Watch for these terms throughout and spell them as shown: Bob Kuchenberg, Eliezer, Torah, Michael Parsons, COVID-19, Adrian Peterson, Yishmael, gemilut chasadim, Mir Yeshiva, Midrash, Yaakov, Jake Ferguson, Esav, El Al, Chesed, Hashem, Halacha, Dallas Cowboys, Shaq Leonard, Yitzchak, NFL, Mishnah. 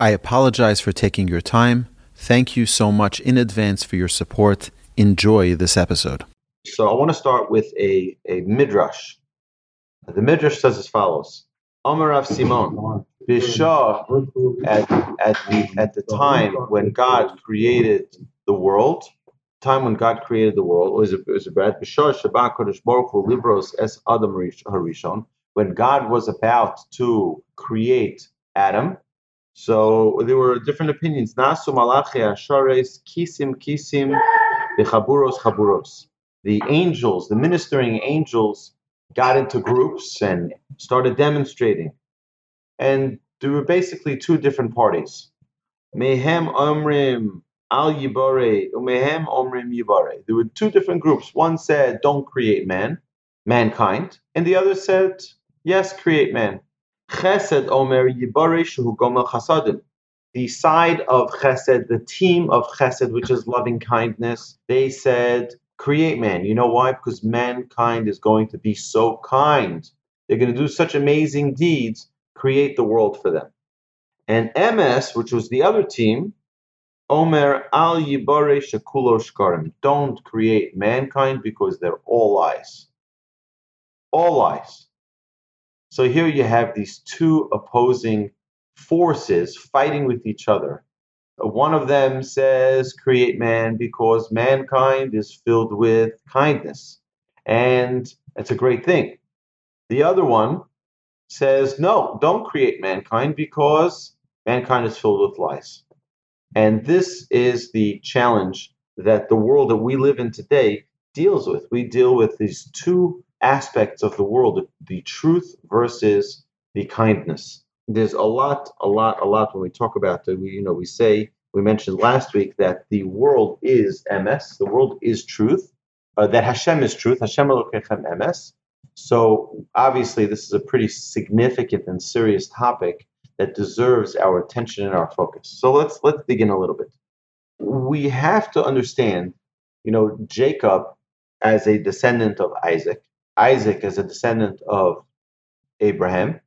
I apologize for taking your time. Thank you so much in advance for your support. Enjoy this episode. So I want to start with a Midrash. The Midrash says as follows. Amar Rav Simon, Bishah, at the time when God created the world, when God was about to create Adam, so there were different opinions. The angels, the ministering angels, got into groups and started demonstrating. And there were basically two different parties. Mehem Omrim Al Yibare, Umehem Omrim Yibare. There were two different groups. One said, don't create mankind. And the other said, yes, create man. Chesed Omer Yibare Shehu Gomel Chasadim. The side of Chesed, the team of Chesed, which is loving kindness, they said, create man. You know why? Because mankind is going to be so kind. They're going to do such amazing deeds. Create the world for them. And MS, which was the other team, Omer al yibare shekulo shkarim. Don't create mankind because they're all lies. All lies. So here you have these two opposing forces fighting with each other. One of them says create man because mankind is filled with kindness. And that's a great thing. The other one says, no, don't create mankind because mankind is filled with lies. And this is the challenge that the world that we live in today deals with. We deal with these two aspects of the world, the truth versus the kindness. There's a lot when we talk about that. We mentioned last week that the world is MS, the world is truth, that Hashem is truth, Hashem Elokechem MS. So obviously this is a pretty significant and serious topic that deserves our attention and our focus. So let's dig in a little bit. We have to understand, Jacob as a descendant of Isaac, Isaac as a descendant of Abraham,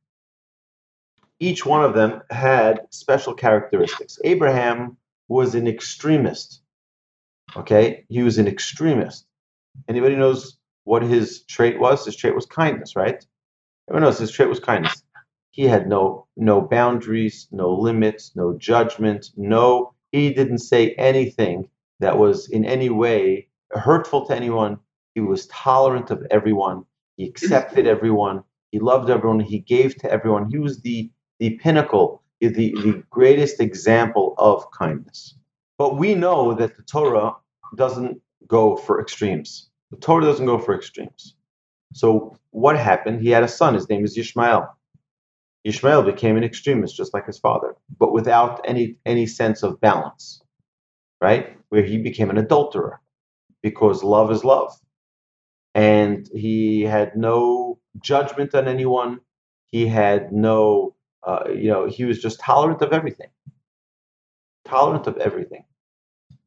each one of them had special characteristics. Abraham was an extremist. Okay? He was an extremist. Anybody knows what his trait was? His trait was kindness, right? Everyone knows his trait was kindness. He had no boundaries, no limits, no judgment. No, he didn't say anything that was in any way hurtful to anyone. He was tolerant of everyone. He accepted everyone. He loved everyone. He gave to everyone. He was the pinnacle, the greatest example of kindness. But we know that the Torah doesn't go for extremes. The Torah doesn't go for extremes. So what happened? He had a son. His name is Yishmael. Yishmael became an extremist, just like his father, but without any sense of balance, right? Where he became an adulterer, because love is love. And he had no judgment on anyone. He had no, he was just tolerant of everything,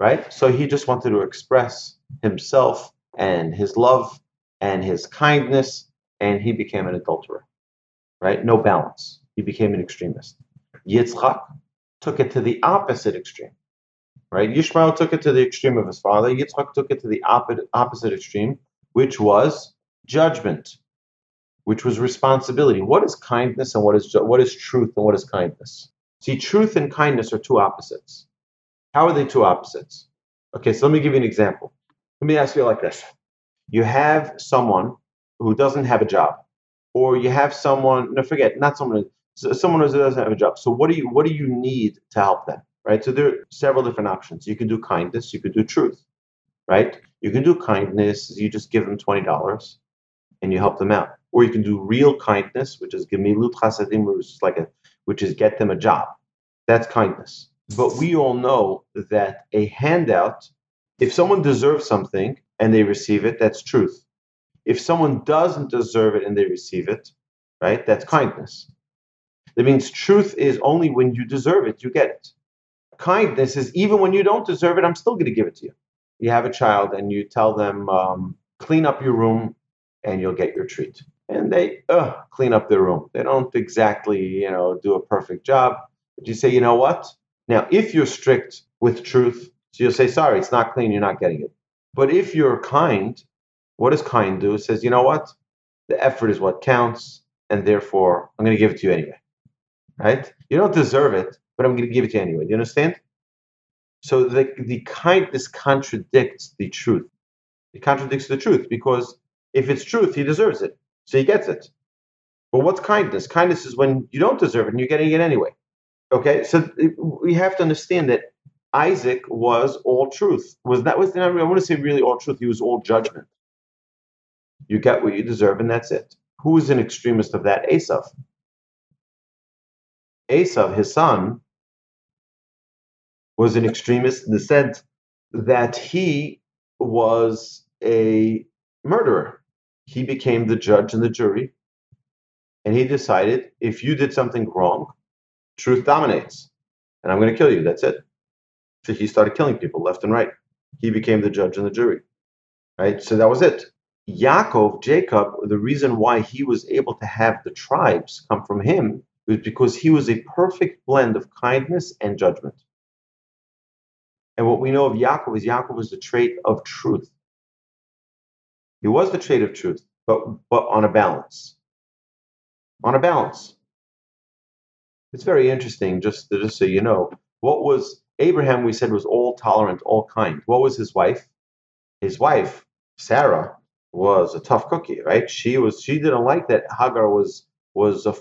right? So he just wanted to express himself and his love and his kindness, and he became an adulterer. Right? No balance. He became an extremist. Yitzchak took it to the opposite extreme. Right? Yishmael took it to the extreme of his father. Yitzchak took it to the opposite extreme, which was judgment, which was responsibility. What is kindness and what is truth and what is kindness? See, truth and kindness are two opposites. How are they two opposites? Okay, so let me give you an example. Let me ask you like this. You have someone who doesn't have a job, or you have someone, no, forget, not someone, someone who doesn't have a job. So what do you need to help them, right? So there are several different options. You can do kindness, you could do truth, right? You can do kindness, you just give them $20 and you help them out. Or you can do real kindness, which is gemilut chasadim, which is get them a job. That's kindness. But we all know that a handout, if someone deserves something and they receive it, that's truth. If someone doesn't deserve it and they receive it, right, that's kindness. That means truth is only when you deserve it, you get it. Kindness is even when you don't deserve it, I'm still going to give it to you. You have a child and you tell them, clean up your room and you'll get your treat. And they clean up their room. They don't exactly, do a perfect job. But you say, you know what? Now, if you're strict with truth, so you'll say, sorry, it's not clean, you're not getting it. But if you're kind, what does kind do? It says, you know what? The effort is what counts, and therefore, I'm going to give it to you anyway. Right? You don't deserve it, but I'm going to give it to you anyway. Do you understand? So the kindness contradicts the truth. It contradicts the truth because if it's truth, he deserves it. So he gets it. But what's kindness? Kindness is when you don't deserve it and you're getting it anyway. Okay, so we have to understand that Isaac was all truth. I want to say really all truth. He was all judgment. You get what you deserve, and that's it. Who is an extremist of that? Esav. Esav, his son, was an extremist in the sense that he was a murderer. He became the judge and the jury, and he decided if you did something wrong, truth dominates, and I'm going to kill you. That's it. So he started killing people left and right. He became the judge and the jury, right? So that was it. Yaakov, Jacob, the reason why he was able to have the tribes come from him was because he was a perfect blend of kindness and judgment. And what we know of Yaakov was the trait of truth. He was the trait of truth, but on a balance. On a balance. It's very interesting, just so you know, what was Abraham, we said, was all tolerant, all kind. What was his wife? His wife, Sarah, was a tough cookie, right? She didn't like that Hagar was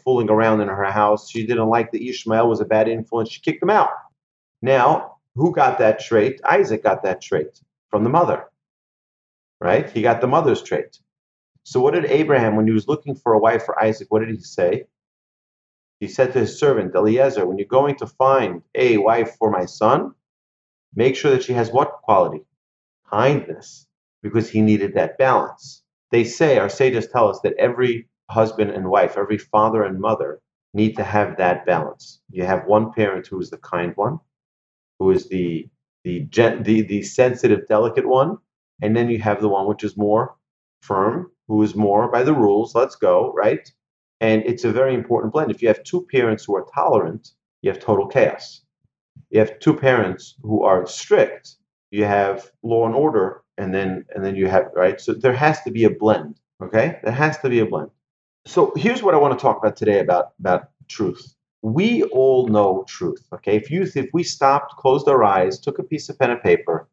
fooling around in her house. She didn't like that Yishmael was a bad influence. She kicked him out. Now, who got that trait? Isaac got that trait from the mother, right? He got the mother's trait. So what did Abraham, when he was looking for a wife for Isaac, what did he say? He said to his servant, Eliezer, when you're going to find a wife for my son, make sure that she has what quality? Kindness, because he needed that balance. They say, our sages tell us that every husband and wife, every father and mother need to have that balance. You have one parent who is the kind one, who is the sensitive, delicate one, and then you have the one which is more firm, who is more by the rules, let's go, right? And it's a very important blend. If you have two parents who are tolerant, you have total chaos. You have two parents who are strict, you have law and order, and then you have, right? So there has to be a blend, okay? There has to be a blend. So here's what I want to talk about today about truth. We all know truth, okay? If we stopped, closed our eyes, took a piece of pen and paper,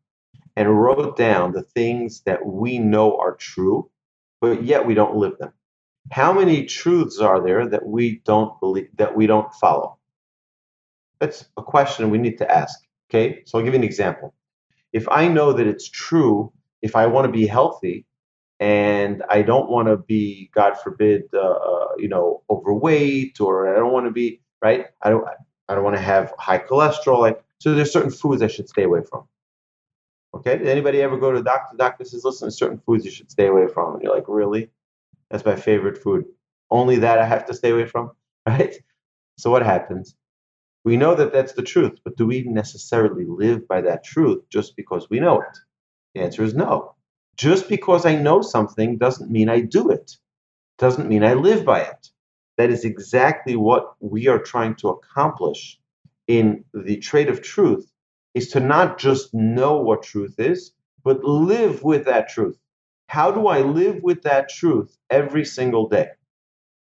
and wrote down the things that we know are true, but yet we don't live them. How many truths are there that we don't believe, that we don't follow? That's a question we need to ask, okay? So I'll give you an example. If I know that it's true, if I want to be healthy and I don't want to be, God forbid, overweight, or I don't want to be, right? I don't want to have high cholesterol. So there's certain foods I should stay away from. Okay? Did anybody ever go to the doctor? The doctor says, listen, there's certain foods you should stay away from. And you're like, really? That's my favorite food. Only that I have to stay away from, right? So what happens? We know that that's the truth, but do we necessarily live by that truth just because we know it? The answer is no. Just because I know something doesn't mean I do it. Doesn't mean I live by it. That is exactly what we are trying to accomplish in the trait of truth, is to not just know what truth is, but live with that truth. How do I live with that truth every single day?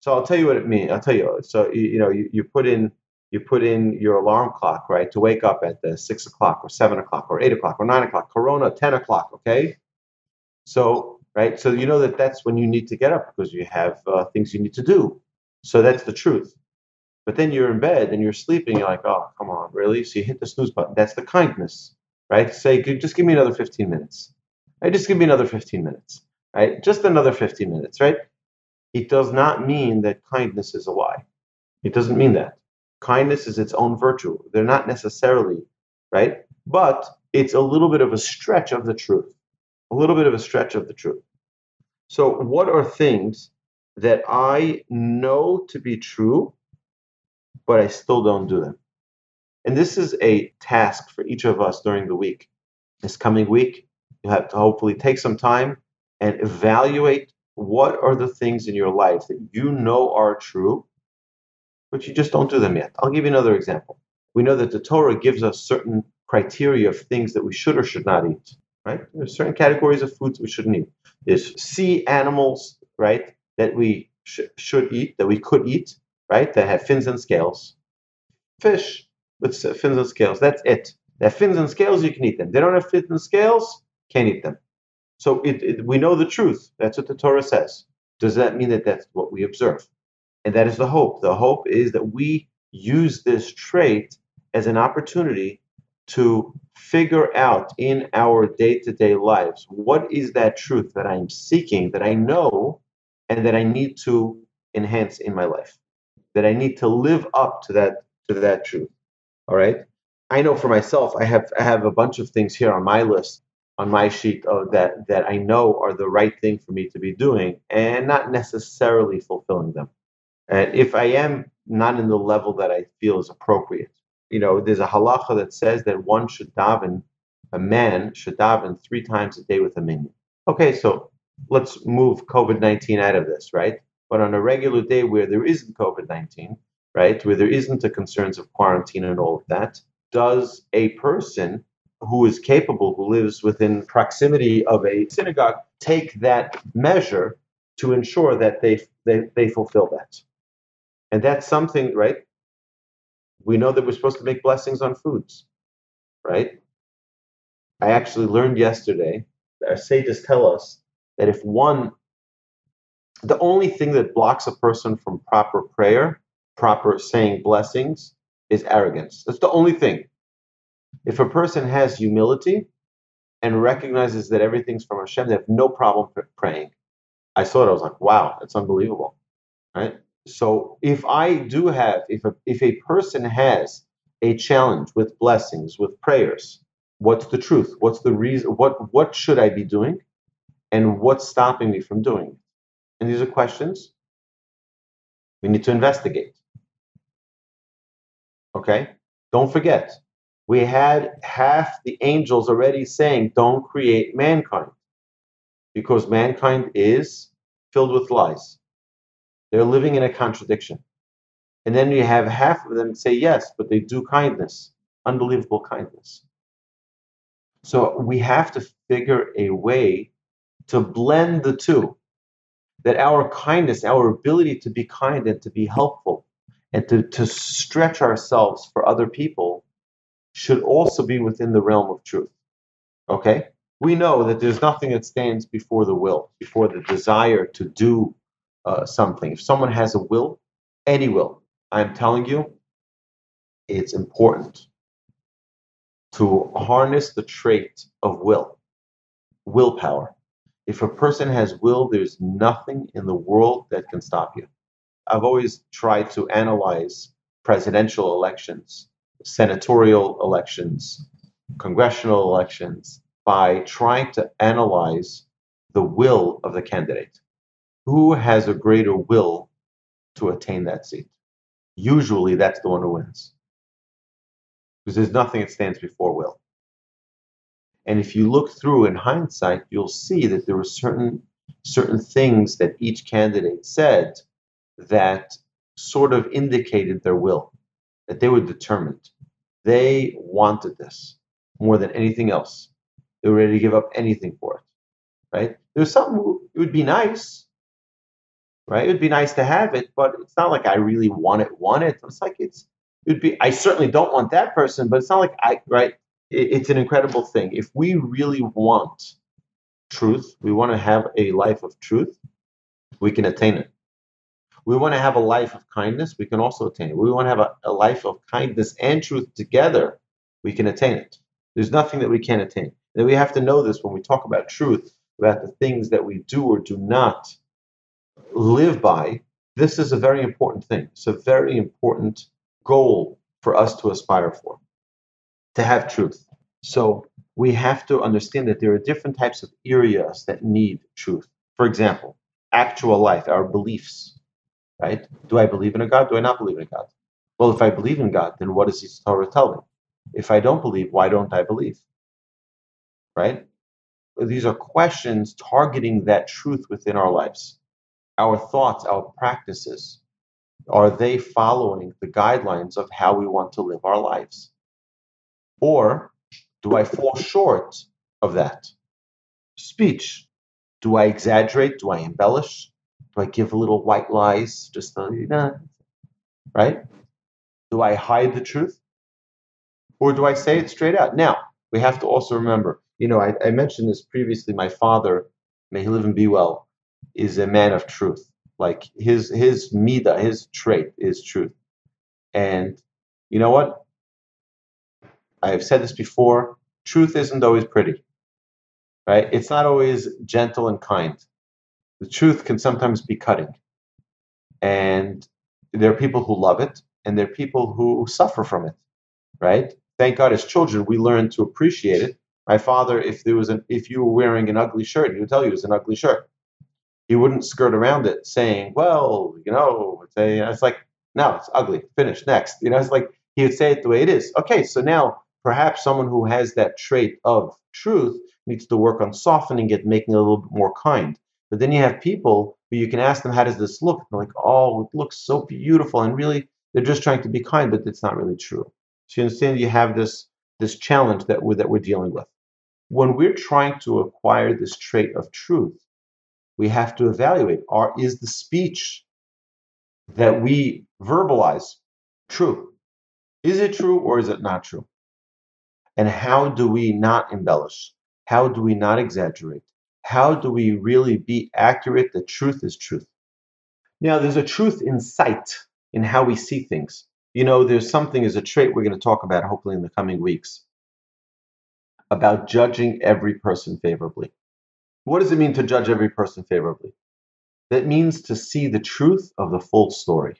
So I'll tell you what it means. I'll tell you. So you put in you put in your alarm clock, right, to wake up at the 6 o'clock or 7 o'clock or 8 o'clock or 9 o'clock, Corona, 10 o'clock, okay? So, right, so you know that that's when you need to get up because you have things you need to do. So that's the truth. But then you're in bed and you're sleeping. You're like, oh, come on, really? So you hit the snooze button. That's the kindness, right? Say, just give me another 15 minutes. Right, just give me another 15 minutes. Right, just another 15 minutes, right? It does not mean that kindness is a lie. It doesn't mean that. Kindness is its own virtue. They're not necessarily, right? But it's a little bit of a stretch of the truth. A little bit of a stretch of the truth. So what are things that I know to be true, but I still don't do them? And this is a task for each of us during the week. This coming week, you have to hopefully take some time and evaluate what are the things in your life that you know are true, but you just don't do them yet. I'll give you another example. We know that the Torah gives us certain criteria of things that we should or should not eat, right? There's certain categories of foods we shouldn't eat. There's sea animals, right, that we should eat, that we could eat, right, that have fins and scales. Fish with fins and scales, that's it. They have fins and scales, you can eat them. They don't have fins and scales, can't eat them. So we know the truth. That's what the Torah says. Does that mean that that's what we observe? And that is the hope. The hope is that we use this trait as an opportunity to figure out in our day-to-day lives, what is that truth that I'm seeking, that I know, and that I need to enhance in my life, that I need to live up to that truth, all right? I know for myself, I have a bunch of things here on my list, on my sheet of that I know are the right thing for me to be doing and not necessarily fulfilling them. And if I am not in the level that I feel is appropriate, you know, there's a halacha that says that one should daven, a man should daven 3 times a day with a minion. Okay, so let's move COVID-19 out of this, right? But on a regular day where there isn't COVID-19, right, where there isn't the concerns of quarantine and all of that, does a person who is capable, who lives within proximity of a synagogue, take that measure to ensure that they fulfill that? And that's something, right? We know that we're supposed to make blessings on foods, right? I actually learned yesterday that our sages tell us that if one, the only thing that blocks a person from proper prayer, proper saying blessings, is arrogance. That's the only thing. If a person has humility and recognizes that everything's from Hashem, they have no problem praying. I saw it, I was like, wow, that's unbelievable, right? So if I do have, if a person has a challenge with blessings, with prayers, what's the truth? What's the reason? What should I be doing? And what's stopping me from doing it? And these are questions we need to investigate. Okay? Don't forget, we had half the angels already saying, don't create mankind, because mankind is filled with lies. They're living in a contradiction. And then you have half of them say yes, but they do kindness, unbelievable kindness. So we have to figure a way to blend the two, that our kindness, our ability to be kind and to be helpful and to stretch ourselves for other people should also be within the realm of truth, okay? We know that there's nothing that stands before the will, before the desire to do something. If someone has a will, any will, I'm telling you, it's important to harness the trait of will, willpower. If a person has will, there's nothing in the world that can stop you. I've always tried to analyze presidential elections, senatorial elections, congressional elections, by trying to analyze the will of the candidate. Who has a greater will to attain that seat? Usually that's the one who wins, because there's nothing that stands before will. And if you look through in hindsight, you'll see that there were certain things that each candidate said that sort of indicated their will, that they were determined. They wanted this more than anything else. They were ready to give up anything for it, right? There's something, it would be nice, right? It would be nice to have it, but it's not like I really want it. It's like it's it'd be, I certainly don't want that person, but it's not like I, right? It's an incredible thing. If we really want truth, we want to have a life of truth, we can attain it. We want to have a life of kindness, we can also attain it. We want to have a life of kindness and truth together, we can attain it. There's nothing that we can't attain. And we have to know this when we talk about truth, about the things that we do or do not live by. This is a very important thing. It's a very important goal for us to aspire for, to have truth. So we have to understand that there are different types of areas that need truth. For example, actual life, our beliefs, right? Do I believe in a God? Do I not believe in a God? Well, if I believe in God, then what does his Torah tell me? If I don't believe, why don't I believe? Right? These are questions targeting that truth within our lives. Our thoughts, our practices, are they following the guidelines of how we want to live our lives? Or do I fall short of that? Speech. Do I exaggerate? Do I embellish? Do I give little white lies? Just, right? Do I hide the truth? Or do I say it straight out? Now, we have to also remember, you know, I mentioned this previously. My father, may he live and be well, is a man of truth. Like his midah, his trait is truth. And you know what? I have said this before. Truth isn't always pretty, right? It's not always gentle and kind. The truth can sometimes be cutting. And there are people who love it, and there are people who suffer from it, right? Thank God as children, we learn to appreciate it. My father, if you were wearing an ugly shirt, he would tell you it's an ugly shirt. He wouldn't skirt around it saying, well, you know, it's like, no, it's ugly, finish, next. You know, it's like he would say it the way it is. Okay, so now perhaps someone who has that trait of truth needs to work on softening it, making it a little bit more kind. But then you have people who you can ask them, how does this look? And they're like, oh, it looks so beautiful. And really, they're just trying to be kind, but it's not really true. So you understand you have this challenge that we're dealing with. When we're trying to acquire this trait of truth, we have to evaluate, is the speech that we verbalize true? Is it true or is it not true? And how do we not embellish? How do we not exaggerate? How do we really be accurate that truth is truth? Now, there's a truth in sight in how we see things. You know, there's something as a trait we're going to talk about hopefully in the coming weeks about judging every person favorably. What does it mean to judge every person favorably? That means to see the truth of the full story.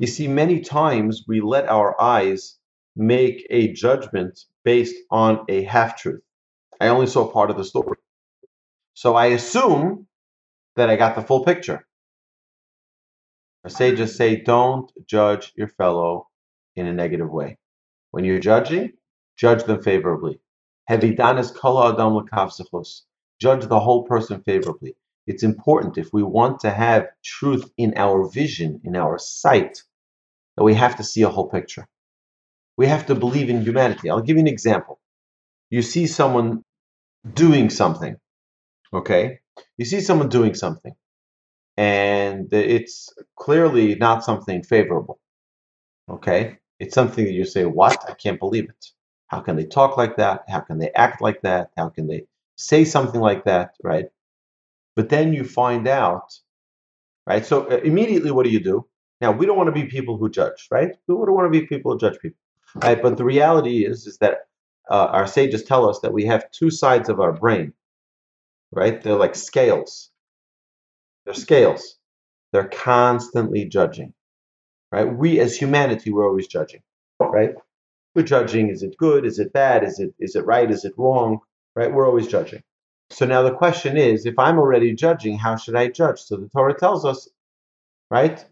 You see, many times we let our eyes make a judgment based on a half-truth. I only saw part of the story. So I assume that I got the full picture. Our sages say, don't judge your fellow in a negative way. When you're judging, judge them favorably. Hevidanis kol adam l'kav zechus. Judge the whole person favorably. It's important if we want to have truth in our vision, in our sight, that we have to see a whole picture. We have to believe in humanity. I'll give you an example. You see someone doing something, okay? You see someone doing something, and it's clearly not something favorable, okay? It's something that you say, what? I can't believe it. How can they talk like that? How can they act like that? How can they say something like that, right? But then you find out, right? So immediately, what do you do? Now, we don't want to be people who judge, right? We don't want to be people who judge people, right? But the reality is that our sages tell us that we have two sides of our brain, right? They're like scales. They're scales. They're constantly judging, right? We as humanity, we're always judging, right? We're judging, is it good? Is it bad? Is it right? Is it wrong? Right? We're always judging. So now the question is, if I'm already judging, how should I judge? So the Torah tells us, right?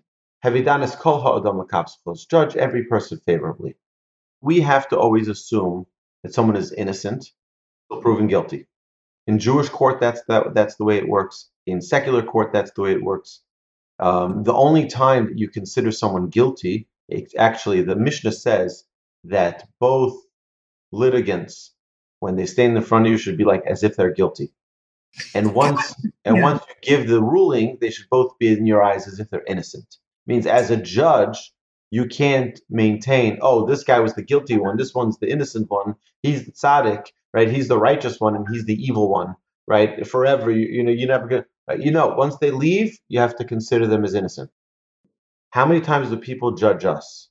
Havidanis kol ha'adam l'kavsachos. Judge every person favorably. We have to always assume that someone is innocent until proven guilty. In Jewish court, that's the way it works. In secular court, that's the way it works. The only time that you consider someone guilty, it's actually the Mishnah says that both litigants, when they stand in front of you, should be like as if they're guilty. And once you give the ruling, they should both be in your eyes as if they're innocent. It means as a judge, you can't maintain, oh, this guy was the guilty one, this one's the innocent one, he's the tzaddik, right? He's the righteous one, and he's the evil one, right? Forever, you never get, you know, once they leave, you have to consider them as innocent. How many times do people judge us?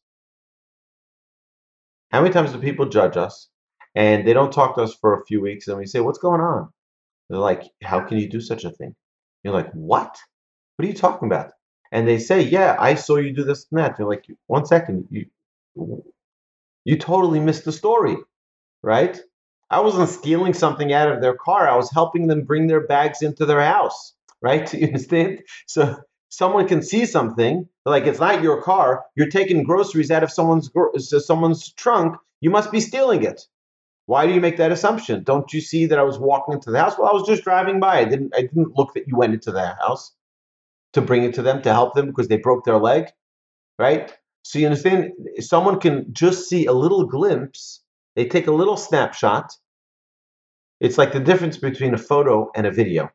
How many times do people judge us, and they don't talk to us for a few weeks, and we say, what's going on? They're like, how can you do such a thing? You're like, what? What are you talking about? And they say, yeah, I saw you do this and that. You're like, one second, you totally missed the story, right? I wasn't stealing something out of their car. I was helping them bring their bags into their house, right? You understand? So someone can see something, like it's not your car. You're taking groceries out of someone's trunk. You must be stealing it. Why do you make that assumption? Don't you see that I was walking into the house? Well, I was just driving by. I didn't look that you went into the house to bring it to them, to help them because they broke their leg, right? So you understand, someone can just see a little glimpse. They take a little snapshot. It's like the difference between a photo and a video,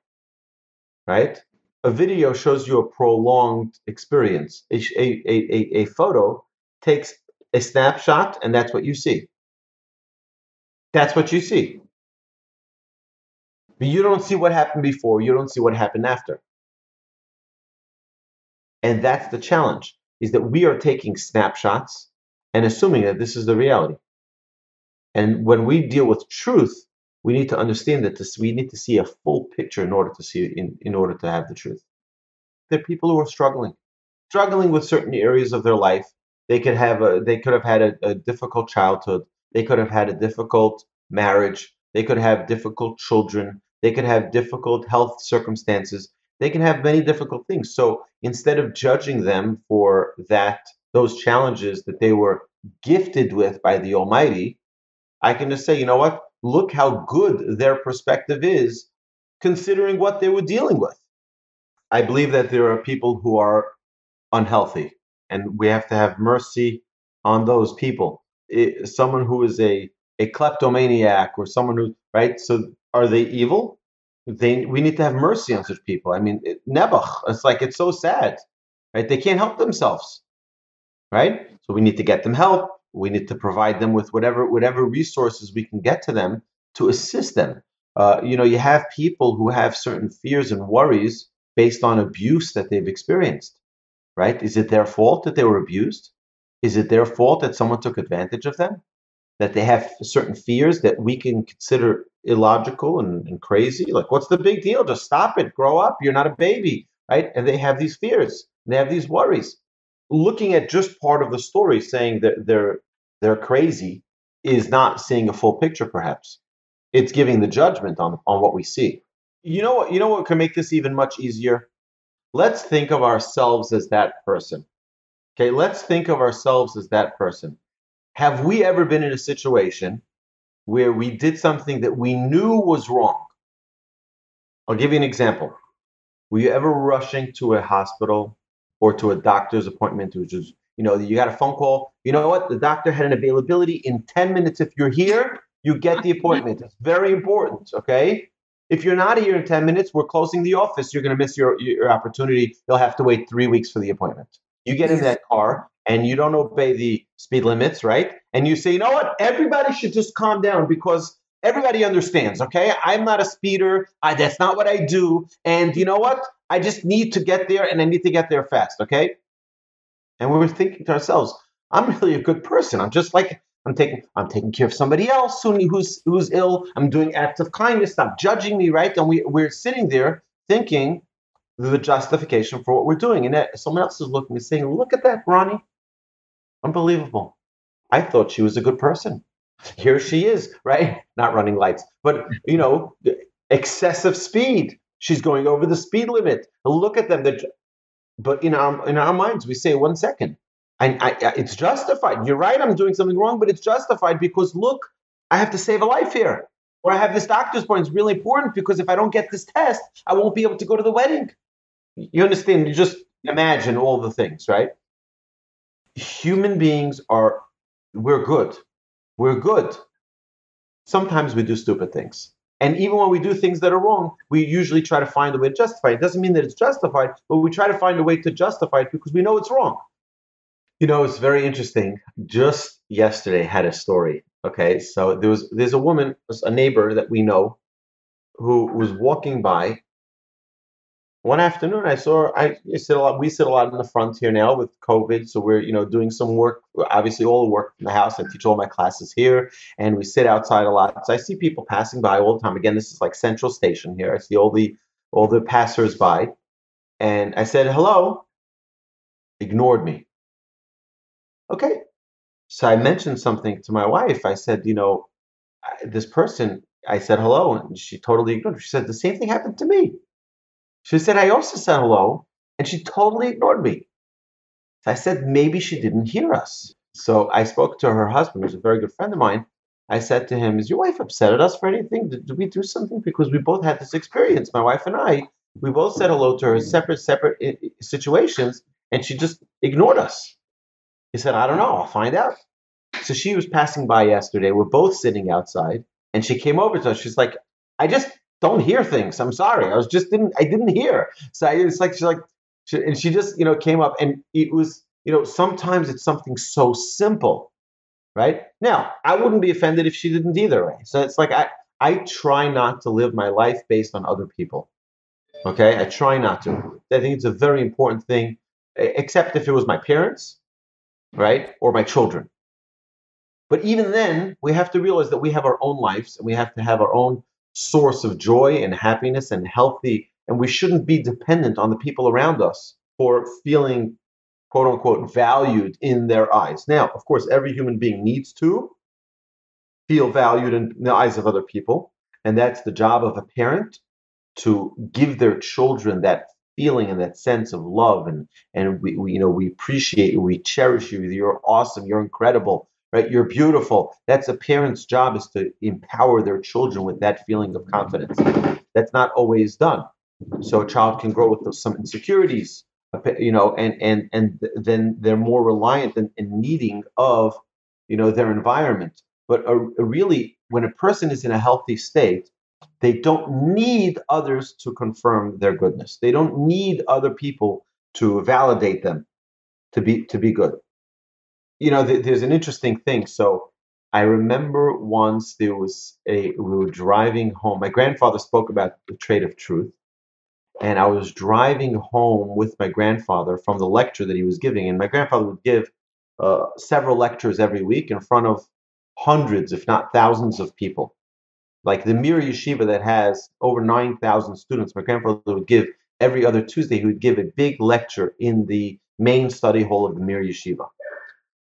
right? A video shows you a prolonged experience. A photo takes a snapshot, and that's what you see. That's what you see. But you don't see what happened before. You don't see what happened after. And that's the challenge, is that we are taking snapshots and assuming that this is the reality. And when we deal with truth, we need to understand that we need to see a full picture in order to see in order to have the truth. There are people who are struggling with certain areas of their life. They could have had a difficult childhood. They could have had a difficult marriage. They could have difficult children. They could have difficult health circumstances. They can have many difficult things. So instead of judging them for those challenges that they were gifted with by the Almighty, I can just say, you know what? Look how good their perspective is considering what they were dealing with. I believe that there are people who are unhealthy, and we have to have mercy on those people. Someone who is a kleptomaniac or someone who, right? So are they evil? We need to have mercy on such people. I mean, it's so sad, right? They can't help themselves, right? So we need to get them help. We need to provide them with whatever resources we can get to them to assist them. You have people who have certain fears and worries based on abuse that they've experienced, right? Is it their fault that they were abused? Is it their fault that someone took advantage of them? That they have certain fears that we can consider illogical and crazy. Like, what's the big deal? Just stop it. Grow up. You're not a baby, right? And they have these fears. They have these worries. Looking at just part of the story, saying that they're crazy, is not seeing a full picture. Perhaps it's giving the judgment on what we see. You know what can make this even much easier? Let's think of ourselves as that person. Okay, let's think of ourselves as that person. Have we ever been in a situation where we did something that we knew was wrong? I'll give you an example. Were you ever rushing to a hospital or to a doctor's appointment, which is, you got a phone call, you know what, the doctor had an availability in 10 minutes. If you're here, you get the appointment. It's very important, okay? If you're not here in 10 minutes, we're closing the office. You're going to miss your opportunity. You'll have to wait 3 weeks for the appointment. You get in that car, and you don't obey the speed limits, right? And you say, you know what? Everybody should just calm down because everybody understands, okay? I'm not a speeder. That's not what I do. And you know what? I just need to get there, and I need to get there fast, okay? And we were thinking to ourselves, I'm really a good person. I'm just like, I'm taking care of somebody else who's ill. I'm doing acts of kindness. Stop judging me, right? And we're sitting there thinking the justification for what we're doing. And someone else is looking and saying, look at that, Ronnie. Unbelievable. I thought she was a good person. Here she is, right? Not running lights, but, excessive speed. She's going over the speed limit. Look at them. But in our minds, we say, one second. It's justified. You're right, I'm doing something wrong, but it's justified because, look, I have to save a life here. Or I have this doctor's appointment. It's really important because if I don't get this test, I won't be able to go to the wedding. You understand? You just imagine all the things, right? Human beings we're good. We're good. Sometimes we do stupid things. And even when we do things that are wrong, we usually try to find a way to justify it. It doesn't mean that it's justified, but we try to find a way to justify it because we know it's wrong. You know, it's very interesting. Just yesterday I had a story. Okay, so there's a woman, a neighbor that we know, who was walking by. One afternoon, we sit a lot in the front here now with COVID, so we're doing some work. Obviously, all the work from the house. I teach all my classes here, and we sit outside a lot. So I see people passing by all the time. Again, this is like Central Station here. I see all the passers-by, and I said hello. Ignored me. Okay. So I mentioned something to my wife. I said, this person, I said hello, and she totally ignored me. She said, the same thing happened to me. She said, I also said hello, and she totally ignored me. So I said, maybe she didn't hear us. So I spoke to her husband, who's a very good friend of mine. I said to him, is your wife upset at us for anything? Did we do something? Because we both had this experience, my wife and I. We both said hello to her in separate situations, and she just ignored us. He said, I don't know. I'll find out. So she was passing by yesterday. We're both sitting outside, and she came over to us. She's like, I just don't hear things. I'm sorry. I didn't hear. So she just, came up, and it was, sometimes it's something so simple, right? Now, I wouldn't be offended if she didn't either, right? So it's like, I try not to live my life based on other people. Okay. I try not to. I think it's a very important thing, except if it was my parents, right? Or my children. But even then, we have to realize that we have our own lives, and we have to have our own source of joy and happiness and healthy, and we shouldn't be dependent on the people around us for feeling, quote unquote, valued in their eyes. Now, of course, every human being needs to feel valued in the eyes of other people, and that's the job of a parent, to give their children that feeling and that sense of love, and we appreciate you, we cherish you, you're awesome, you're incredible, right? You're beautiful. That's a parent's job, is to empower their children with that feeling of confidence. That's not always done. So a child can grow with some insecurities, and then they're more reliant and needing of, their environment. But really, when a person is in a healthy state, they don't need others to confirm their goodness. They don't need other people to validate them to be good. There's an interesting thing. So I remember once we were driving home. My grandfather spoke about the trait of truth, and I was driving home with my grandfather from the lecture that he was giving. And my grandfather would give several lectures every week in front of hundreds, if not thousands, of people. Like the Mir Yeshiva that has over 9,000 students, my grandfather would give every other Tuesday. He would give a big lecture in the main study hall of the Mir Yeshiva,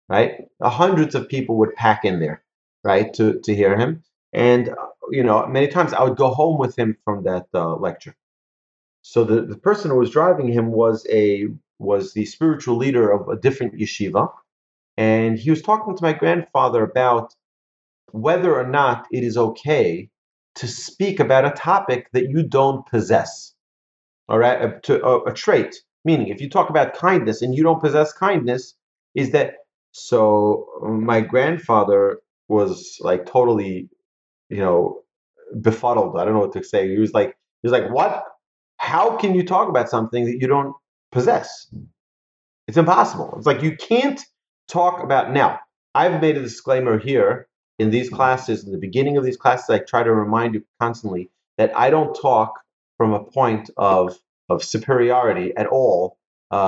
right? Hundreds of people would pack in there, right, to hear him. And many times I would go home with him from that lecture. So the person who was driving him was the spiritual leader of a different yeshiva, and he was talking to my grandfather about whether or not it is okay to speak about a topic that you don't possess, all right, a trait. Meaning, if you talk about kindness and you don't possess kindness, is that so? My grandfather was like totally, befuddled. I don't know what to say. He was like, what? How can you talk about something that you don't possess? It's impossible. It's like you can't talk about. Now, I've made a disclaimer here. In these classes, in the beginning of these classes, I try to remind you constantly that I don't talk from a point of superiority at all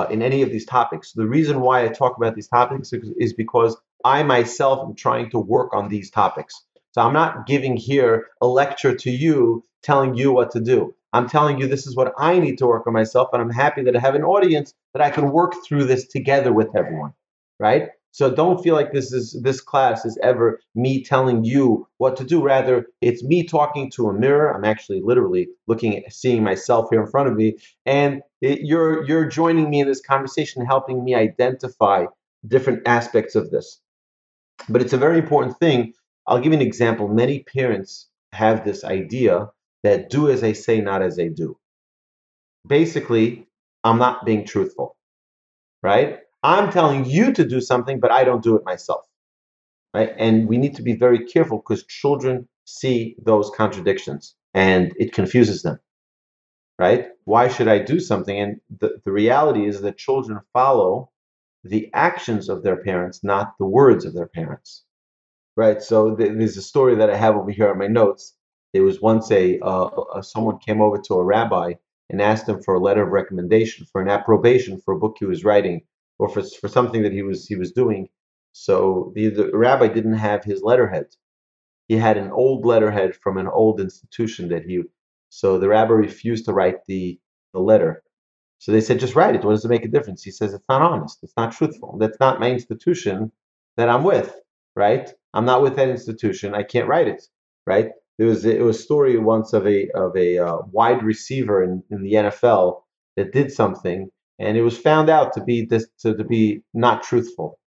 in any of these topics. The reason why I talk about these topics is because I myself am trying to work on these topics. So I'm not giving here a lecture to you telling you what to do. I'm telling you this is what I need to work on myself, and I'm happy that I have an audience that I can work through this together with everyone, right? So don't feel like this class is ever me telling you what to do. Rather, it's me talking to a mirror. I'm actually literally seeing myself here in front of me, and you're joining me in this conversation, helping me identify different aspects of this. But it's a very important thing. I'll give you an example. Many parents have this idea that do as I say, not as I do. Basically, I'm not being truthful, right? I'm telling you to do something, but I don't do it myself, right? And we need to be very careful, because children see those contradictions and it confuses them, right? Why should I do something? And the reality is that children follow the actions of their parents, not the words of their parents. Right? So there's a story that I have over here on my notes. There was once someone came over to a rabbi and asked him for a letter of recommendation, for an approbation for a book he was writing, or for something that he was doing. So the rabbi didn't have his letterhead. He had an old letterhead from an old institution that he. So the rabbi refused to write the letter. So they said, just write it. What does it make a difference? He says, it's not honest. It's not truthful. That's not my institution that I'm with, right? I'm not with that institution. I can't write it, right? It was a story once of a wide receiver in the NFL that did something, and it was found out to be not truthful.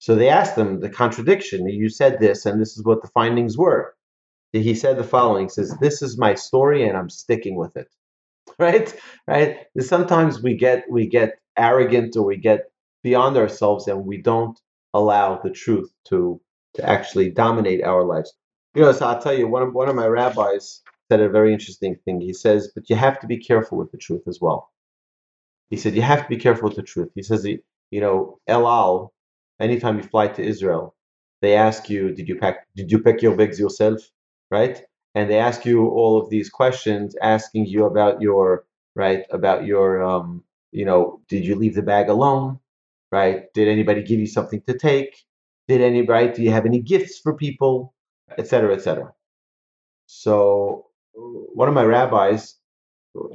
So they asked him the contradiction. You said this, and this is what the findings were. He said the following. He says, this is my story, and I'm sticking with it. Right? Right? Sometimes we get arrogant, or we get beyond ourselves, and we don't allow the truth to actually dominate our lives. You know, so I'll tell you, one of my rabbis said a very interesting thing. He says, but you have to be careful with the truth as well. He said, you have to be careful with the truth. He says, you know, El Al, anytime you fly to Israel, they ask you, did you pack your bags yourself? Right? And they ask you all of these questions, asking you about your, you know, did you leave the bag alone? Right? Did anybody give you something to take? Do you have any gifts for people? Et cetera, et cetera. So one of my rabbis,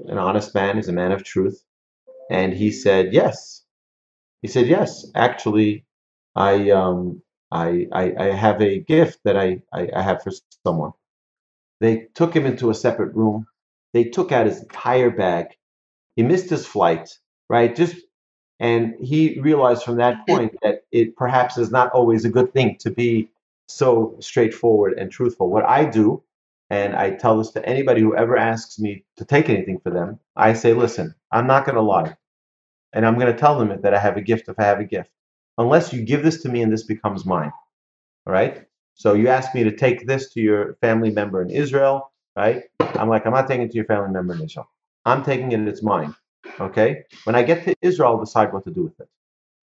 an honest man, is a man of truth. And he said, yes. He said, yes, actually, I have a gift that I have for someone. They took him into a separate room. They took out his entire bag. He missed his flight, right? And he realized from that point that it perhaps is not always a good thing to be so straightforward and truthful. What I do, and I tell this to anybody who ever asks me to take anything for them, I say, listen, I'm not going to lie. And I'm going to tell them that I have a gift if I have a gift. Unless you give this to me and this becomes mine. All right? So you asked me to take this to your family member in Israel, right? I'm like, I'm not taking it to your family member in Israel. I'm taking it, it's mine, okay? When I get to Israel, I'll decide what to do with it,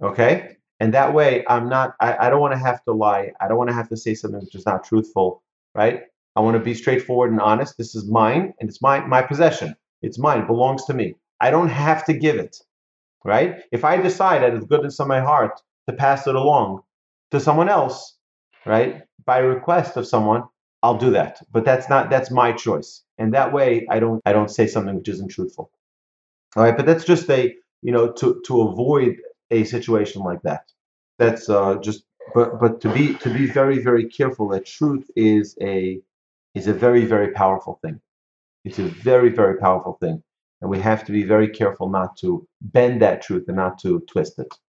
okay? And that way, I don't want to have to lie. I don't want to have to say something which is not truthful, right? I want to be straightforward and honest. This is mine, and it's my possession. It's mine, it belongs to me. I don't have to give it, right? If I decide out of the goodness of my heart to pass it along to someone else, right, by request of someone, I'll do that. But that's my choice. And that way I don't say something which isn't truthful. All right, but that's just to avoid a situation like that. That's but to be very, very careful that truth is a very, very powerful thing. It's a very, very powerful thing. And we have to be very careful not to bend that truth and not to twist it.